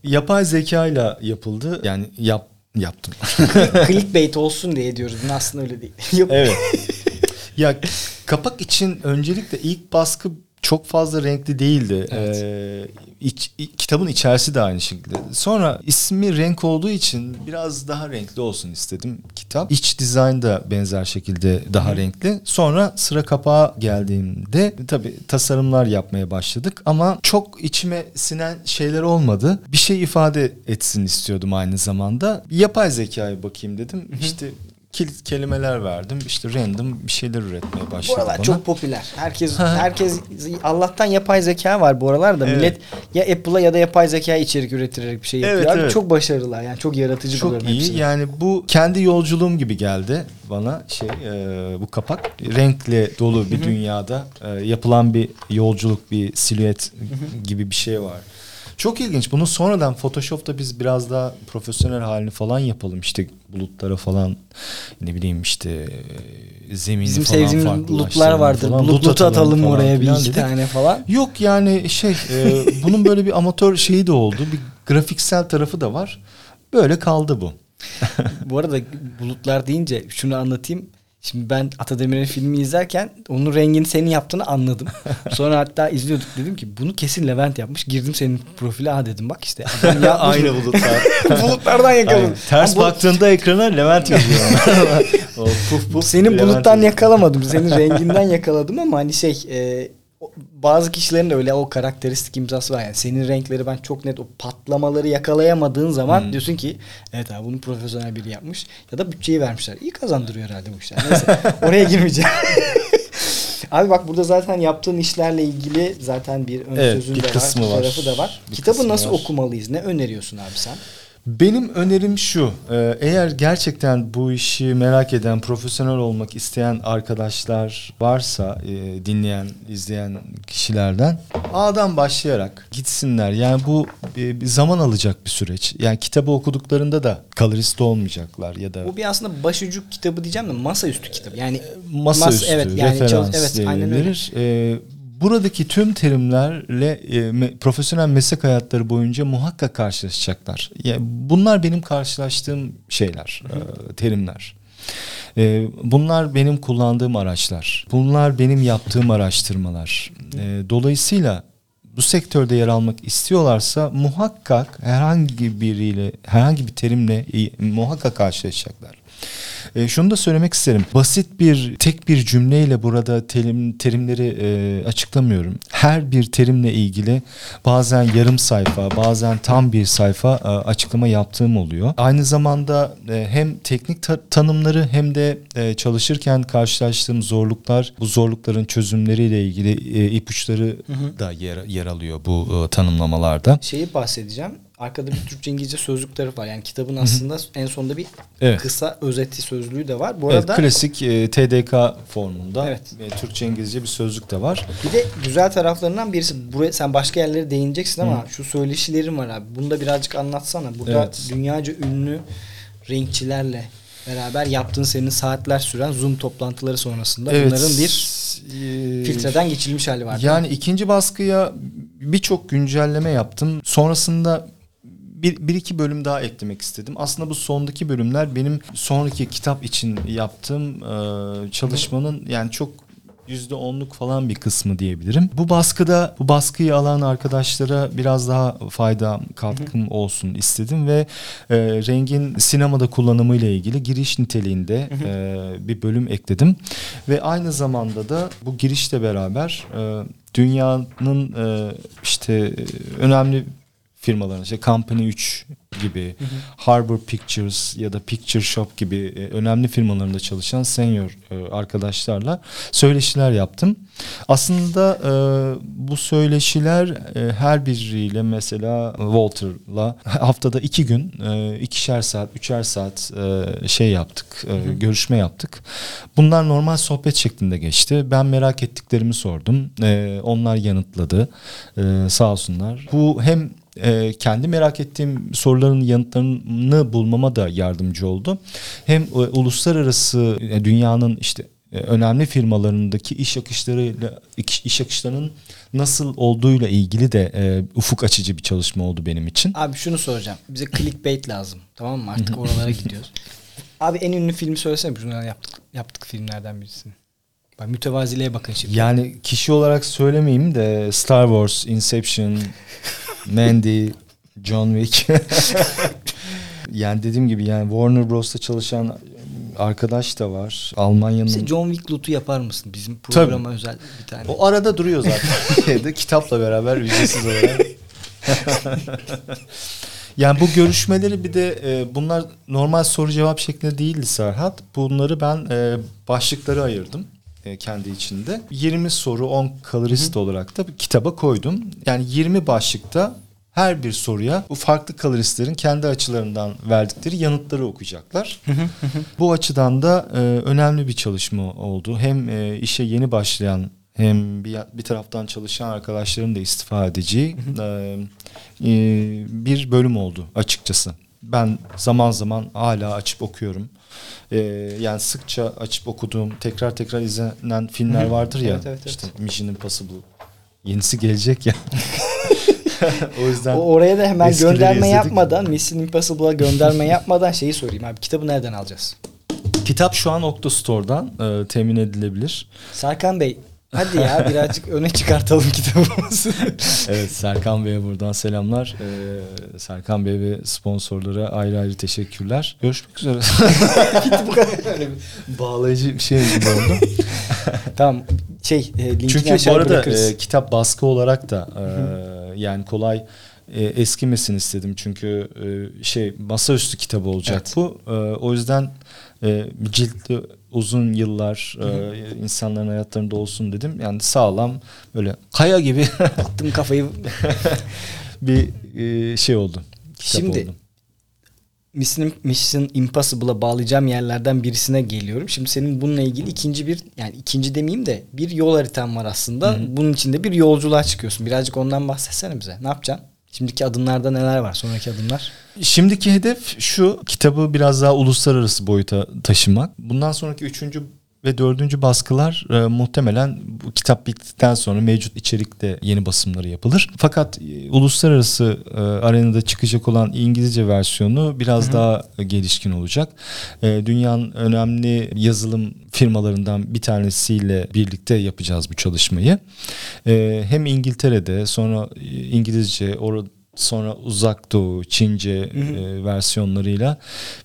yapay zekayla yapıldı. Yani yaptım. Clickbait olsun diye diyoruz. Aslında öyle değil. Evet. Ya kapak için öncelikle ilk baskı çok fazla renkli değildi. Evet. Kitabın içerisi de aynı şekilde. Sonra ismi renk olduğu için biraz daha renkli olsun istedim kitap. İç dizayn da benzer şekilde daha renkli. Sonra sıra kapağa geldiğimde tabii tasarımlar yapmaya başladık. Ama çok içime sinen şeyler olmadı. Bir şey ifade etsin istiyordum aynı zamanda. Yapay zekaya bakayım dedim. İşte... Kilit kelimeler verdim. İşte random bir şeyler üretmeye başladım. Bu aralar çok popüler. Herkes Allah'tan yapay zeka var bu aralar da. Evet. Millet ya Apple'a ya da yapay zeka içerik üretirerek bir şey yapıyor. Evet, evet. Çok başarılılar. Yani çok yaratıcı buluyorum hepsini. Çok iyi. Yani bu kendi yolculuğum gibi geldi bana bu kapak. Renkle dolu bir dünyada yapılan bir yolculuk, bir silüet gibi bir şey var. Çok ilginç. Bunu sonradan Photoshop'ta biz biraz daha profesyonel halini falan yapalım. İşte bulutlara falan ne bileyim işte zemini bizim falan farklı. Bizim sevdiğimiz bulutlar vardır. Bulut atalım oraya bir iki tane falan. Yok yani bunun böyle bir amatör şeyi de oldu. Bir grafiksel tarafı da var. Böyle kaldı bu. Bu arada bulutlar deyince şunu anlatayım. Şimdi ben Atademir'in filmi izlerken onun rengini senin yaptığını anladım. Sonra hatta izliyorduk, dedim ki bunu kesin Levent yapmış. Girdim senin profile, dedim bak işte. Aynı bulutlar. Bulutlardan yakaladım. Ters baktığında ekrana Levent yazıyor. Senin buluttan yakalamadım. Senin renginden yakaladım ama hani bazı kişilerin de öyle o karakteristik imzası var. Yani senin renkleri ben çok net, o patlamaları yakalayamadığın zaman diyorsun ki evet abi bunu profesyonel biri yapmış ya da bütçeyi vermişler. İyi kazandırıyor herhalde bu işler. Neyse oraya girmeyeceğim. Abi bak burada zaten yaptığın işlerle ilgili zaten bir ön sözün de var. Bir tarafı da var. Kitabı nasıl okumalıyız? Ne öneriyorsun abi sen? Benim önerim şu, eğer gerçekten bu işi merak eden, profesyonel olmak isteyen arkadaşlar varsa, dinleyen, izleyen kişilerden A'dan başlayarak gitsinler. Yani bu zaman alacak bir süreç. Yani kitabı okuduklarında da kaloriste olmayacaklar ya da... Bu bir aslında başucu kitabı diyeceğim de masaüstü kitabı. Yani masaüstü, referans verilir. Buradaki tüm terimlerle profesyonel meslek hayatları boyunca muhakkak karşılaşacaklar. Yani bunlar benim karşılaştığım şeyler, terimler. Bunlar benim kullandığım araçlar. Bunlar benim yaptığım araştırmalar. Dolayısıyla bu sektörde yer almak istiyorlarsa muhakkak herhangi bir terimle muhakkak karşılaşacaklar. Şunu da söylemek isterim. Basit tek bir cümleyle burada terimleri açıklamıyorum. Her bir terimle ilgili bazen yarım sayfa, bazen tam bir sayfa açıklama yaptığım oluyor. Aynı zamanda hem teknik tanımları hem de çalışırken karşılaştığım zorluklar, bu zorlukların çözümleriyle ilgili ipuçları da yer alıyor bu tanımlamalarda. Bahsedeceğim. Arkada bir Türkçe-İngilizce sözlük tarafı var. Yani kitabın aslında en sonunda bir kısa özeti sözlüğü de var. Bu arada klasik TDK formunda Türkçe-İngilizce bir sözlük de var. Bir de güzel taraflarından birisi. Sen başka yerlere değineceksin ama şu söyleşilerin var abi. Bunu da birazcık anlatsana. Burada dünyaca ünlü renkçilerle beraber yaptığın senin saatler süren Zoom toplantıları sonrasında bunların bir filtreden geçirilmiş hali var. Yani ikinci baskıya birçok güncelleme yaptım. Sonrasında bir iki bölüm daha eklemek istedim. Aslında bu sondaki bölümler benim sonraki kitap için yaptığım çalışmanın yani çok %10'luk falan bir kısmı diyebilirim. Bu baskıyı alan arkadaşlara biraz daha katkım olsun istedim ve rengin sinemada kullanımıyla ilgili giriş niteliğinde bir bölüm ekledim. Ve aynı zamanda da bu girişle beraber dünyanın önemli firmaların, işte Company 3 gibi, Harbor Pictures ya da Picture Shop gibi önemli firmalarında çalışan senior arkadaşlarla söyleşiler yaptım. Aslında bu söyleşiler her biriyle, mesela Walter'la haftada 2 gün 2'şer saat, 3'er saat şey yaptık, görüşme yaptık. Bunlar normal sohbet şeklinde geçti. Ben merak ettiklerimi sordum. Onlar yanıtladı. Sağ olsunlar. Bu hem kendi merak ettiğim soruların yanıtlarını bulmama da yardımcı oldu. Hem uluslararası dünyanın işte önemli firmalarındaki iş akışlarının nasıl olduğuyla ilgili de ufuk açıcı bir çalışma oldu benim için. Abi şunu soracağım. Bize clickbait lazım. Tamam mı? Artık oralara gidiyoruz. Abi en ünlü filmi söylesene. Biz yaptık filmlerden birisini. Bak mütevaziliğe bakın şimdi. Yani kişi olarak söylemeyeyim de Star Wars, Inception, Mandy, John Wick. Yani dediğim gibi, yani Warner Bros'ta çalışan arkadaş da var. Almanya'nın... İşte John Wick loot'u yapar mısın? Bizim programa tabii özel bir tane. O arada duruyor zaten. Kitapla beraber, ücretsiz olarak. Yani bu görüşmeleri bir de bunlar normal soru cevap şeklinde değildi Serhat. Bunları ben başlıkları ayırdım kendi içinde. 20 soru 10 kalorist olarak da kitaba koydum. Yani 20 başlıkta her bir soruya bu farklı kaloristlerin kendi açılarından verdikleri yanıtları okuyacaklar. Bu açıdan da önemli bir çalışma oldu. Hem işe yeni başlayan, hem bir taraftan çalışan arkadaşların da istifa edeceği bir bölüm oldu açıkçası. Ben zaman zaman hala açıp okuyorum. Yani sıkça açıp okuduğum, tekrar izlenen filmler vardır ya. Evet. İşte Mission Impossible. Yenisi gelecek ya. O yüzden oraya da hemen gönderme yapmadan, Mission Impossible'a gönderme yapmadan şeyi sorayım abi. Kitabı nereden alacağız? Kitap şu an Oktostore'dan temin edilebilir. Serkan Bey, hadi ya birazcık öne çıkartalım kitabımızı. Evet, Serkan Bey'e buradan selamlar. Serkan Bey ve sponsorlara ayrı ayrı teşekkürler. Görüşmek üzere. Bu kadar öyle bir bağlayıcı bir şey oldu. Tamam. Linkini çünkü bu arada kitap baskı olarak da yani kolay eskimesin istedim. Çünkü masaüstü kitabı olacak bu. O yüzden ciltli, uzun yıllar insanların hayatlarında olsun dedim. Yani sağlam, böyle kaya gibi attım kafayı. Bir şey oldu. Şimdi Mission Impossible'a bağlayacağım yerlerden birisine geliyorum. Şimdi senin bununla ilgili ikinci demeyeyim de bir yol haritan var aslında. Bunun içinde bir yolculuğa çıkıyorsun. Birazcık ondan bahsetsene bize. Ne yapacaksın? Şimdiki adımlarda neler var? Sonraki adımlar? Şimdiki hedef şu: kitabı biraz daha uluslararası boyuta taşımak. Bundan sonraki 3. ve 4. baskılar muhtemelen bu kitap bittikten sonra mevcut içerikte yeni basımları yapılır. Fakat uluslararası arenada çıkacak olan İngilizce versiyonu biraz daha gelişkin olacak. Dünyanın önemli yazılım firmalarından bir tanesiyle birlikte yapacağız bu çalışmayı. Hem İngiltere'de, sonra İngilizce, sonra Uzak Doğu, Çince versiyonlarıyla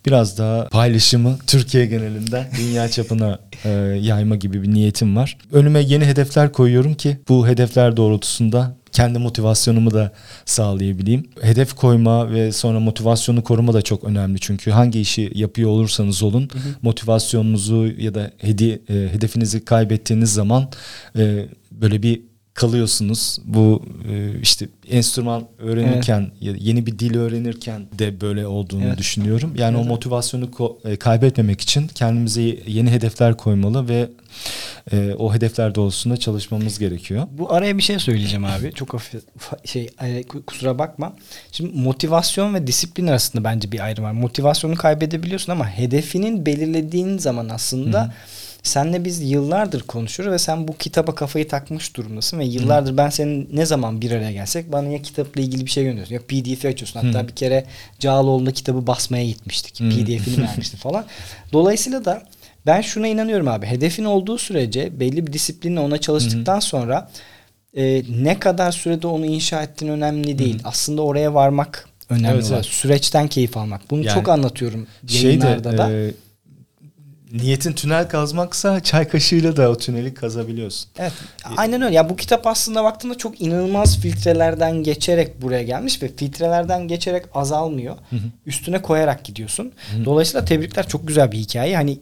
biraz daha paylaşımı Türkiye genelinden dünya çapına yayma gibi bir niyetim var. Önüme yeni hedefler koyuyorum ki bu hedefler doğrultusunda kendi motivasyonumu da sağlayabileyim. Hedef koyma ve sonra motivasyonu koruma da çok önemli. Çünkü hangi işi yapıyor olursanız olun, motivasyonunuzu ya da hedefinizi kaybettiğiniz zaman böyle bir kalıyorsunuz. Bu işte enstrüman öğrenirken, yeni bir dil öğrenirken de böyle olduğunu düşünüyorum. Yani o motivasyonu kaybetmemek için kendimize yeni hedefler koymalı ve o hedefler doğrultusunda çalışmamız gerekiyor. Bu araya bir şey söyleyeceğim abi. Çok kusura bakma. Şimdi motivasyon ve disiplin arasında bence bir ayrım var. Motivasyonu kaybedebiliyorsun ama hedefinin belirlediğin zaman aslında senle biz yıllardır konuşuyoruz ve sen bu kitaba kafayı takmış durumdasın ve yıllardır ben senin ne zaman bir araya gelsek bana ya kitapla ilgili bir şey gönderiyorsun ya PDF'i açıyorsun. Hatta bir kere Cağaloğlu'nda kitabı basmaya gitmiştik. PDF'ini vermişti falan. Dolayısıyla da ben şuna inanıyorum abi. Hedefin olduğu sürece belli bir disiplinle ona çalıştıktan sonra ne kadar sürede onu inşa ettiğin önemli değil. Aslında oraya varmak önemli. Süreçten keyif almak. Bunu çok anlatıyorum yayınlarda da. niyetin tünel kazmaksa çay kaşığıyla da o tüneli kazabiliyorsun. Evet. Aynen öyle. Ya bu kitap aslında baktığında çok inanılmaz filtrelerden geçerek buraya gelmiş ve filtrelerden geçerek azalmıyor. Hı-hı. Üstüne koyarak gidiyorsun. Hı-hı. Dolayısıyla tebrikler, çok güzel bir hikaye. Hani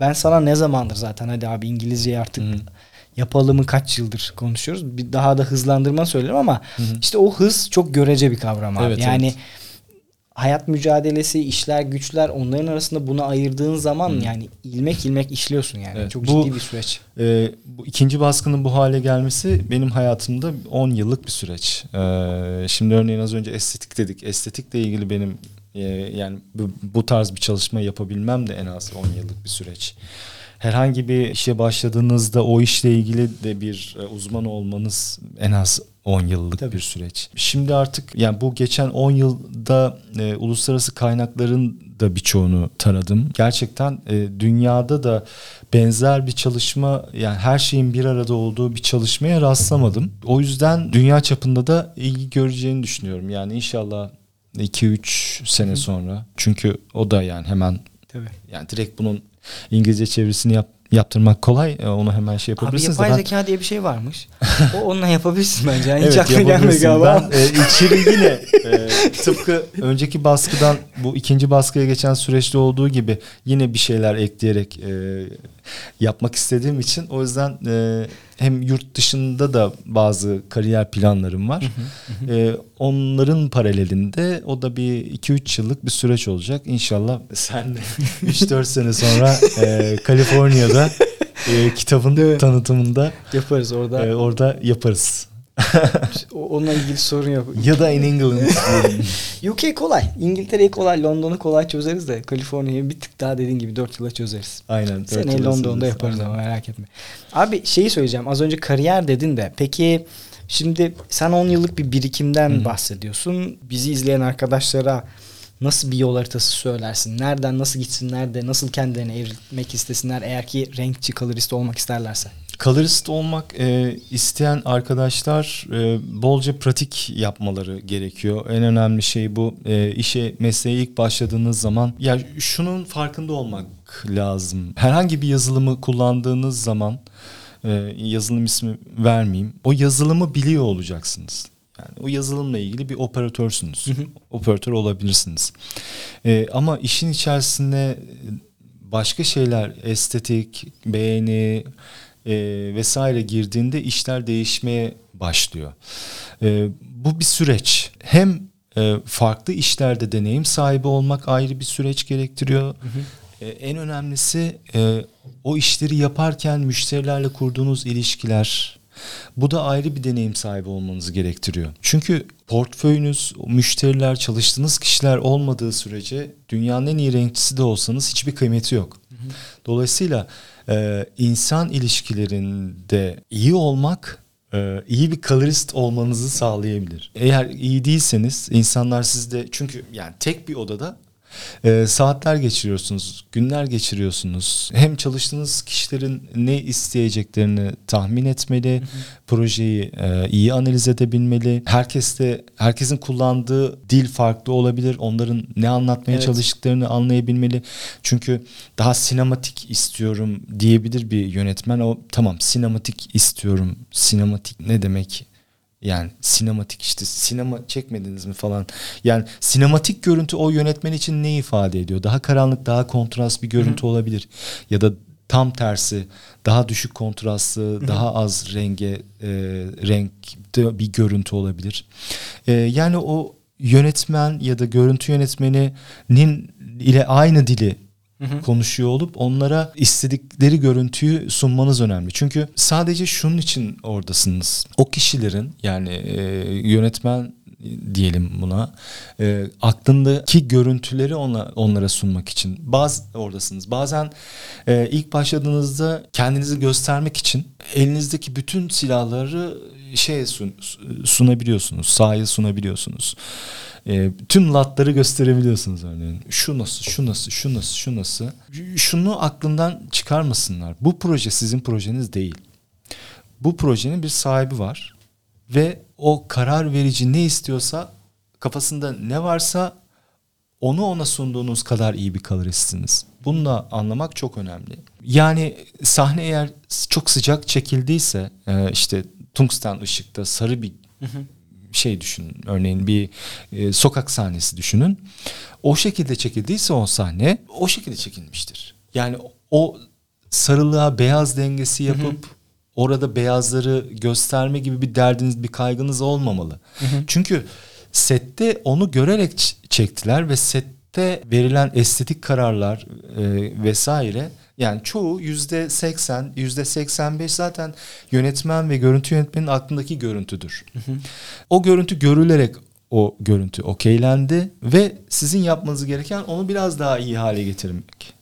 ben sana ne zamandır zaten hadi abi İngilizceyi artık Hı-hı. yapalımı kaç yıldır konuşuyoruz. Bir daha da hızlandırma söylerim ama Hı-hı. işte o hız çok görece bir kavram abi. Evet, yani evet. Hayat mücadelesi, işler, güçler, onların arasında bunu ayırdığın zaman yani ilmek ilmek işliyorsun yani. Evet, çok ciddi bir süreç. Bu ikinci baskının bu hale gelmesi benim hayatımda 10 yıllık bir süreç. Şimdi örneğin az önce estetik dedik. Estetikle ilgili benim yani bu tarz bir çalışma yapabilmem de en az 10 yıllık bir süreç. Herhangi bir işe başladığınızda o işle ilgili de bir uzman olmanız en az 10 yıllık Tabii. bir süreç. Şimdi artık yani bu geçen 10 yılda uluslararası kaynakların da birçoğunu taradım. Gerçekten dünyada da benzer bir çalışma, yani her şeyin bir arada olduğu bir çalışmaya rastlamadım. O yüzden dünya çapında da ilgi göreceğini düşünüyorum. Yani inşallah 2-3 sene sonra. Çünkü o da yani hemen Tabii. yani direkt bunun İngilizce çevirisini yaptırmak kolay. Onu hemen şey yapabilirsiniz. Abi yapay zeka diye bir şey varmış. Onunla yapabilirsin bence. Yani evet, hiç aklıma gelmedi galiba. Ben içeri yine tıpkı önceki baskıdan bu ikinci baskıya geçen süreçte olduğu gibi yine bir şeyler ekleyerek yapmak istediğim için o yüzden hem yurt dışında da bazı kariyer planlarım var. Onların paralelinde o da bir 2-3 yıllık bir süreç olacak. İnşallah sen de 3-4 sene sonra Kaliforniya'da kitabın tanıtımında yaparız orada. Orada yaparız. Onunla ilgili sorun yok. Ya da in England. UK kolay. İngiltere'yi kolay. London'u kolay çözeriz de Kaliforniya'yı bir tık daha dediğin gibi 4 yıla çözeriz. Aynen. Seni London'da yaparız ama merak etme. Abi şeyi söyleyeceğim. Az önce kariyer dedin de. Peki şimdi sen 10 yıllık bir birikimden Hı-hı. bahsediyorsun. Bizi izleyen arkadaşlara nasıl bir yol haritası söylersin? Nereden nasıl gitsinler de nasıl kendilerini evrilmek istesinler eğer ki renkçi colorist olmak isterlerse? Colorist olmak isteyen arkadaşlar bolca pratik yapmaları gerekiyor. En önemli şey bu. İşe, mesleğe ilk başladığınız zaman ya şunun farkında olmak lazım. Herhangi bir yazılımı kullandığınız zaman yazılım ismi vermeyeyim. O yazılımı biliyor olacaksınız. Yani o yazılımla ilgili bir operatörsünüz. Hı hı. Operatör olabilirsiniz. Ama işin içerisinde başka şeyler, estetik, beğeni vesaire girdiğinde işler değişmeye başlıyor. Bu bir süreç. Hem farklı işlerde deneyim sahibi olmak ayrı bir süreç gerektiriyor. Hı hı. En önemlisi o işleri yaparken müşterilerle kurduğunuz ilişkiler. Bu da ayrı bir deneyim sahibi olmanızı gerektiriyor. Çünkü portföyünüz, müşteriler, çalıştığınız kişiler olmadığı sürece dünyanın en iyi renkçisi de olsanız hiçbir kıymeti yok. Hı hı. Dolayısıyla insan ilişkilerinde iyi olmak iyi bir colorist olmanızı sağlayabilir. Eğer iyi değilseniz insanlar sizde, çünkü yani tek bir odada saatler geçiriyorsunuz, günler geçiriyorsunuz. Hem çalıştığınız kişilerin ne isteyeceklerini tahmin etmeli, hı hı. projeyi iyi analiz edebilmeli. Herkesin kullandığı dil farklı olabilir. Onların ne anlatmaya evet. çalıştıklarını anlayabilmeli. Çünkü daha sinematik istiyorum diyebilir bir yönetmen. O tamam, sinematik istiyorum. Sinematik ne demek? Yani sinematik işte sinema çekmediniz mi falan. Yani sinematik görüntü o yönetmen için ne ifade ediyor? Daha karanlık, daha kontrast bir görüntü Hı-hı. olabilir. Ya da tam tersi daha düşük kontrastlı, Hı-hı. daha az renkte bir görüntü olabilir. Yani o yönetmen ya da görüntü yönetmeninin ile aynı dili Hı-hı. konuşuyor olup onlara istedikleri görüntüyü sunmanız önemli. Çünkü sadece şunun için oradasınız. O kişilerin yani yönetmen diyelim buna aklındaki görüntüleri onlara sunmak için oradasınız. Bazen ilk başladığınızda kendinizi göstermek için elinizdeki bütün silahları sunabiliyorsunuz, sahaya sunabiliyorsunuz. Tüm latları gösterebiliyorsunuz örneğin. Şu nasıl, şu nasıl, şu nasıl, şu nasıl. Şunu aklından çıkarmasınlar. Bu proje sizin projeniz değil. Bu projenin bir sahibi var. Ve o karar verici ne istiyorsa, kafasında ne varsa onu ona sunduğunuz kadar iyi bir kaloristsiniz. Bunu da anlamak çok önemli. Yani sahne eğer çok sıcak çekildiyse, işte tungsten ışıkta sarı bir şey düşünün. Örneğin bir sokak sahnesi düşünün. O şekilde çekildiyse o sahne, o şekilde çekilmiştir. Yani o sarılığa beyaz dengesi yapıp orada beyazları gösterme gibi bir derdiniz, bir kaygınız olmamalı. Çünkü sette onu görerek çektiler ve sette verilen estetik kararlar vesaire, yani çoğu %80, %85 zaten yönetmen ve görüntü yönetmenin aklındaki görüntüdür. O görüntü görülerek o görüntü okeylendi ve sizin yapmanız gereken onu biraz daha iyi hale getirmek.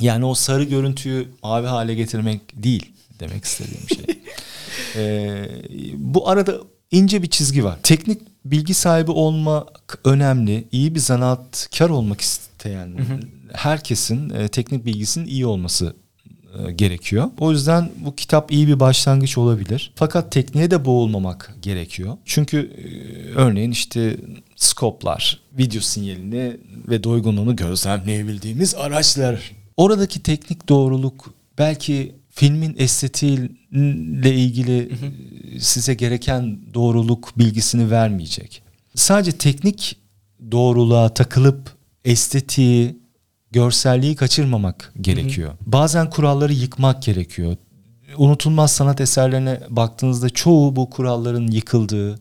Yani o sarı görüntüyü mavi hale getirmek değil demek istediğim şey. Bu arada ince bir çizgi var. Teknik bilgi sahibi olmak önemli. İyi bir zanaatkar olmak isteyen herkesin teknik bilgisinin iyi olması gerekiyor. O yüzden bu kitap iyi bir başlangıç olabilir. Fakat tekniğe de boğulmamak gerekiyor. Çünkü örneğin işte skoplar, video sinyalini ve doygunluğunu gözlemleyebildiğimiz araçlar. Oradaki teknik doğruluk belki filmin estetiğiyle ilgili size gereken doğruluk bilgisini vermeyecek. Sadece teknik doğruluğa takılıp estetiği, görselliği kaçırmamak gerekiyor. Bazen kuralları yıkmak gerekiyor. Unutulmaz sanat eserlerine baktığınızda çoğu bu kuralların yıkıldığı,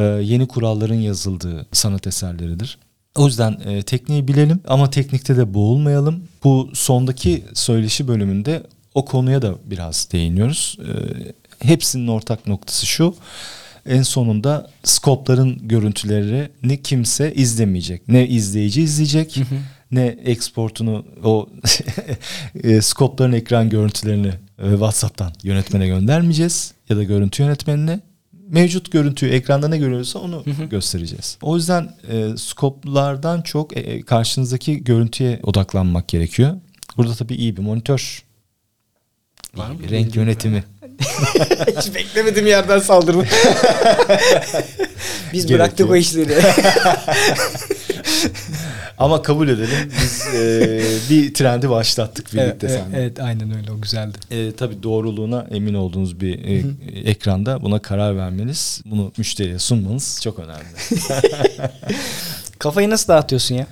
yeni kuralların yazıldığı sanat eserleridir. O yüzden tekniği bilelim ama teknikte de boğulmayalım. Bu sondaki söyleşi bölümünde o konuya da biraz değiniyoruz. Hepsinin ortak noktası şu: en sonunda skopların görüntülerini kimse izlemeyecek. Ne izleyici izleyecek, ne exportunu, o skopların ekran görüntülerini WhatsApp'tan yönetmene göndermeyeceğiz ya da görüntü yönetmenine. Mevcut görüntüyü, ekranda ne görüyorsa onu göstereceğiz. O yüzden skoplardan çok karşınızdaki görüntüye odaklanmak gerekiyor. Burada tabii iyi bir monitör, var mı? Renk yönetimi. Hiç beklemedim yerden saldırma. Biz bıraktık o işleri. Ama kabul edelim, biz bir trendi başlattık birlikte seninle. Evet, aynen öyle, o güzeldi. Tabii doğruluğuna emin olduğunuz bir ekranda buna karar vermeniz, bunu müşteriye sunmanız çok önemli. Kafayı nasıl dağıtıyorsun ya?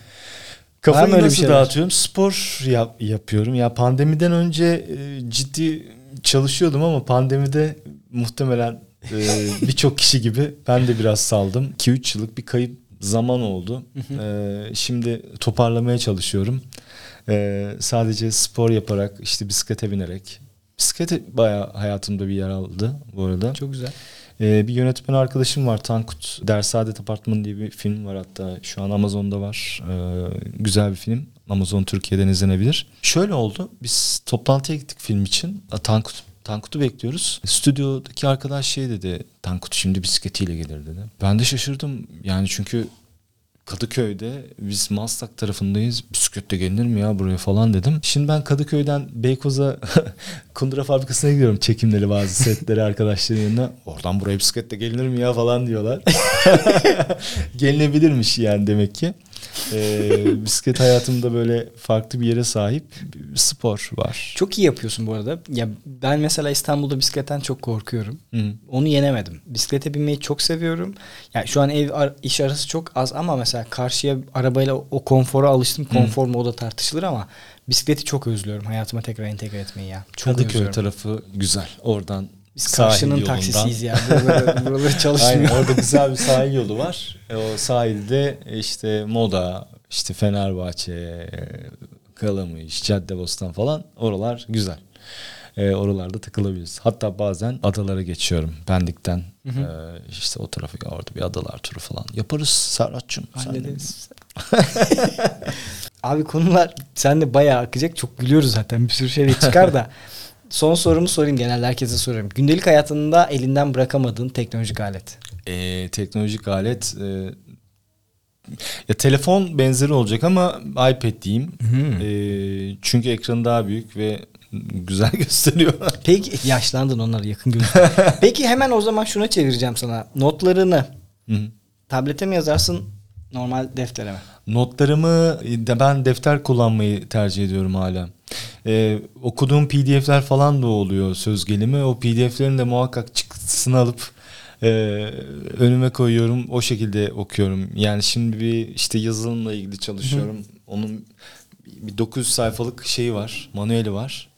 Kafayı nasıl dağıtıyorum? Spor yapıyorum. Ya pandemiden önce ciddi çalışıyordum ama pandemide muhtemelen birçok kişi gibi ben de biraz saldım. 2-3 yıllık bir kayıp zaman oldu. Şimdi toparlamaya çalışıyorum. Sadece spor yaparak, işte bisiklete binerek. Bisiklete bayağı hayatımda bir yer aldı bu arada. Çok güzel. Bir yönetmen arkadaşım var, Tankut. Dersaadet Apartmanı diye bir film var, hatta şu an Amazon'da var. Güzel bir film. Amazon Türkiye'den izlenebilir. Şöyle oldu. Biz toplantıya gittik film için. Tankut'u bekliyoruz. Stüdyodaki arkadaş şey dedi. Tankut şimdi bisikletiyle gelir dedi. Ben de şaşırdım. Yani çünkü Kadıköy'de, biz Maslak tarafındayız. Bisikletle gelinir mi ya buraya falan dedim. Şimdi ben Kadıköy'den Beykoz'a kundura fabrikasına gidiyorum. Çekimleri, bazı setleri arkadaşların yanına. Oradan buraya bisikletle gelinir mi ya falan diyorlar. Gelinebilirmiş yani demek ki. Bisiklet hayatımda böyle farklı bir yere sahip. Spor var. Çok iyi yapıyorsun bu arada. Ya ben mesela İstanbul'da bisikletten çok korkuyorum. Onu yenemedim. Bisiklete binmeyi çok seviyorum. Yani şu an ev iş arası çok az ama mesela karşıya arabayla o konfora alıştım. Konfor moda tartışılır ama bisikleti çok özlüyorum. Hayatıma tekrar entegre etmeyi ya. Çok Kadıköy tarafı güzel. Oradan karşının taksisiyiz ya. Buraları çalışmıyor. Aynen, orada güzel bir sahil yolu var. O sahilde işte Moda, işte Fenerbahçe, Kalamış, Caddebostan falan, oralar güzel. Oralarda takılabiliriz. Hatta bazen adalara geçiyorum. Pendik'ten işte o tarafa, orada bir adalar turu falan yaparız Serhat'cığım. Hallederiz. Abi konular seninle bayağı akacak. Çok gülüyoruz zaten. Bir sürü şey çıkar da. Son sorumu sorayım, genelde herkese soruyorum. Gündelik hayatında elinden bırakamadığın teknolojik alet. Teknolojik alet, ya telefon benzeri olacak ama iPad diyeyim. Çünkü ekranı daha büyük ve güzel gösteriyor. Peki yaşlandın, onlara yakın gözüküyor. Peki hemen o zaman şuna çevireceğim sana. Notlarını tablete mi yazarsın, Normal deftere mi? Notlarımı ben defter kullanmayı tercih ediyorum hala. Okuduğum PDF'ler falan da oluyor söz gelimi. O PDF'lerin de muhakkak çıktısını alıp önüme koyuyorum. O şekilde okuyorum. Yani şimdi bir işte yazılımla ilgili çalışıyorum. Hı. Onun bir 900 sayfalık şeyi var. Manueli var.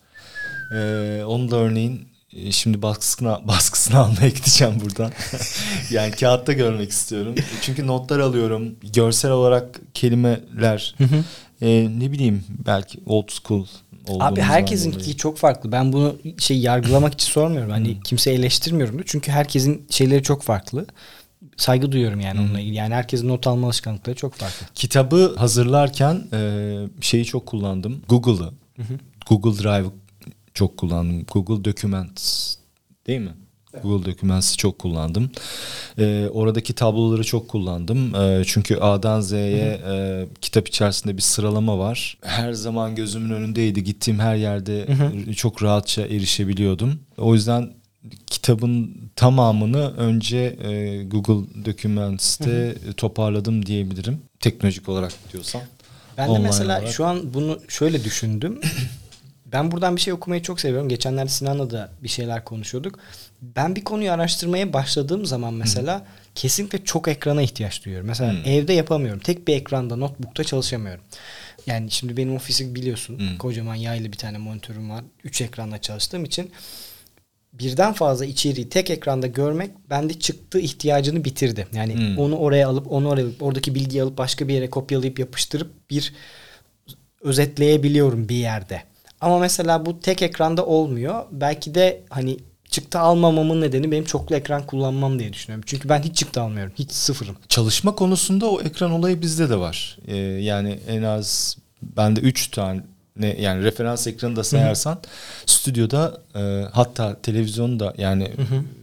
Onu da örneğin şimdi baskısını almaya gideceğim buradan. Yani kağıtta görmek istiyorum. Çünkü notlar alıyorum. Görsel olarak kelimeler. Ne bileyim belki old school. Abi herkesinki çok farklı. Ben bunu yargılamak için sormuyorum. Hani kimseyi eleştirmiyorum da. Çünkü herkesin şeyleri çok farklı. Saygı duyuyorum yani onunla ilgili. Yani herkesin not alma alışkanlıkları çok farklı. Kitabı hazırlarken şeyi çok kullandım. Google'ı. Google Drive'ı çok kullandım. Google Documents değil mi? Evet. Google Documents'ı çok kullandım. Oradaki tabloları çok kullandım. Çünkü A'dan Z'ye kitap içerisinde bir sıralama var. Her zaman gözümün önündeydi. Gittiğim her yerde çok rahatça erişebiliyordum. O yüzden kitabın tamamını önce Google Documents'te toparladım diyebilirim. Teknolojik olarak diyorsan. Ben de mesela olarak. Şu an bunu şöyle düşündüm. Ben buradan bir şey okumayı çok seviyorum. Geçenlerde Sinan'la da bir şeyler konuşuyorduk. Ben bir konuyu araştırmaya başladığım zaman mesela kesinlikle çok ekrana ihtiyaç duyuyorum. Mesela evde yapamıyorum. Tek bir ekranda, notebook'ta çalışamıyorum. Yani şimdi benim ofisi biliyorsun. Kocaman yaylı bir tane monitörüm var. 3 ekranda çalıştığım için birden fazla içeriği tek ekranda görmek bende çıktı ihtiyacını bitirdi. Yani onu oraya alıp, onu oraya alıp, oradaki bilgiyi alıp başka bir yere kopyalayıp yapıştırıp bir özetleyebiliyorum bir yerde. Ama mesela bu tek ekranda olmuyor. Belki de hani çıktı almamamın nedeni benim çoklu ekran kullanmam diye düşünüyorum. Çünkü ben hiç çıktı almıyorum. Hiç sıfırım. Çalışma konusunda o ekran olayı bizde de var. Yani en az bende 3 tane yani referans ekranı da sayarsan stüdyoda hatta televizyonu da yani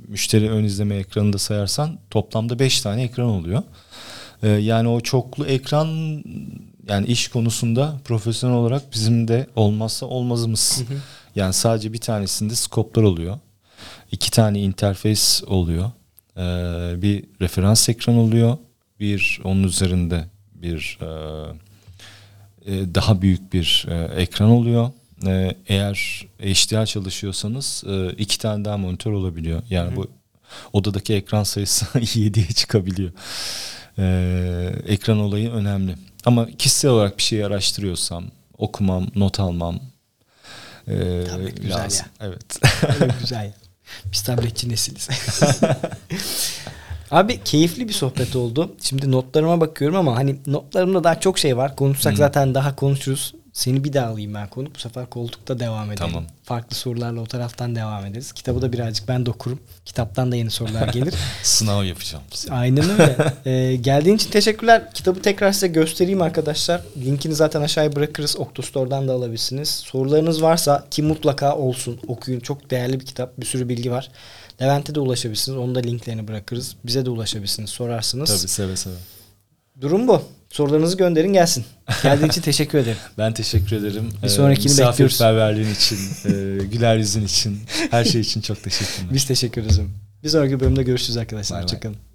müşteri ön izleme ekranı da sayarsan toplamda 5 tane ekran oluyor. Yani o çoklu ekran... Yani iş konusunda profesyonel olarak bizim de olmazsa olmazımız. Yani sadece bir tanesinde skoplar oluyor. 2 tane interface oluyor. Bir referans ekran oluyor. Bir onun üzerinde bir daha büyük bir ekran oluyor. Eğer HDR çalışıyorsanız 2 tane daha monitör olabiliyor. Yani bu odadaki ekran sayısı 7'ye çıkabiliyor. Ekran olayı önemli. Ama kişisel olarak bir şeyi araştırıyorsam okumam, not almam tabii güzel lazım. Ya. Evet. Tabii güzel ya. Biz tabletçi nesiliz. Abi keyifli bir sohbet oldu. Şimdi notlarıma bakıyorum ama hani notlarımda daha çok şey var. Konuşsak zaten daha konuşuruz. Seni bir daha alayım ben konuk. Bu sefer koltukta devam edelim. Tamam. Farklı sorularla o taraftan devam ederiz. Kitabı da birazcık ben de okurum. Kitaptan da yeni sorular gelir. Sınav yapacağım. Aynen öyle. Geldiğin için teşekkürler. Kitabı tekrar size göstereyim arkadaşlar. Linkini zaten aşağıya bırakırız. Oktostore'dan da alabilirsiniz. Sorularınız varsa ki mutlaka olsun. Okuyun. Çok değerli bir kitap. Bir sürü bilgi var. Levent'e de ulaşabilirsiniz. Onun da linklerini bırakırız. Bize de ulaşabilirsiniz. Sorarsınız. Tabii seve seve. Durum bu. Sorularınızı gönderin gelsin. Geldiğin için teşekkür ederim. Ben teşekkür ederim. Bir sonrakini bekliyoruz. Misafirperverliğin için, güler yüzün için, her şey için çok teşekkürler. Biz teşekkür ederiz. Bir sonraki bölümde görüşürüz arkadaşlar. Hoşçakalın.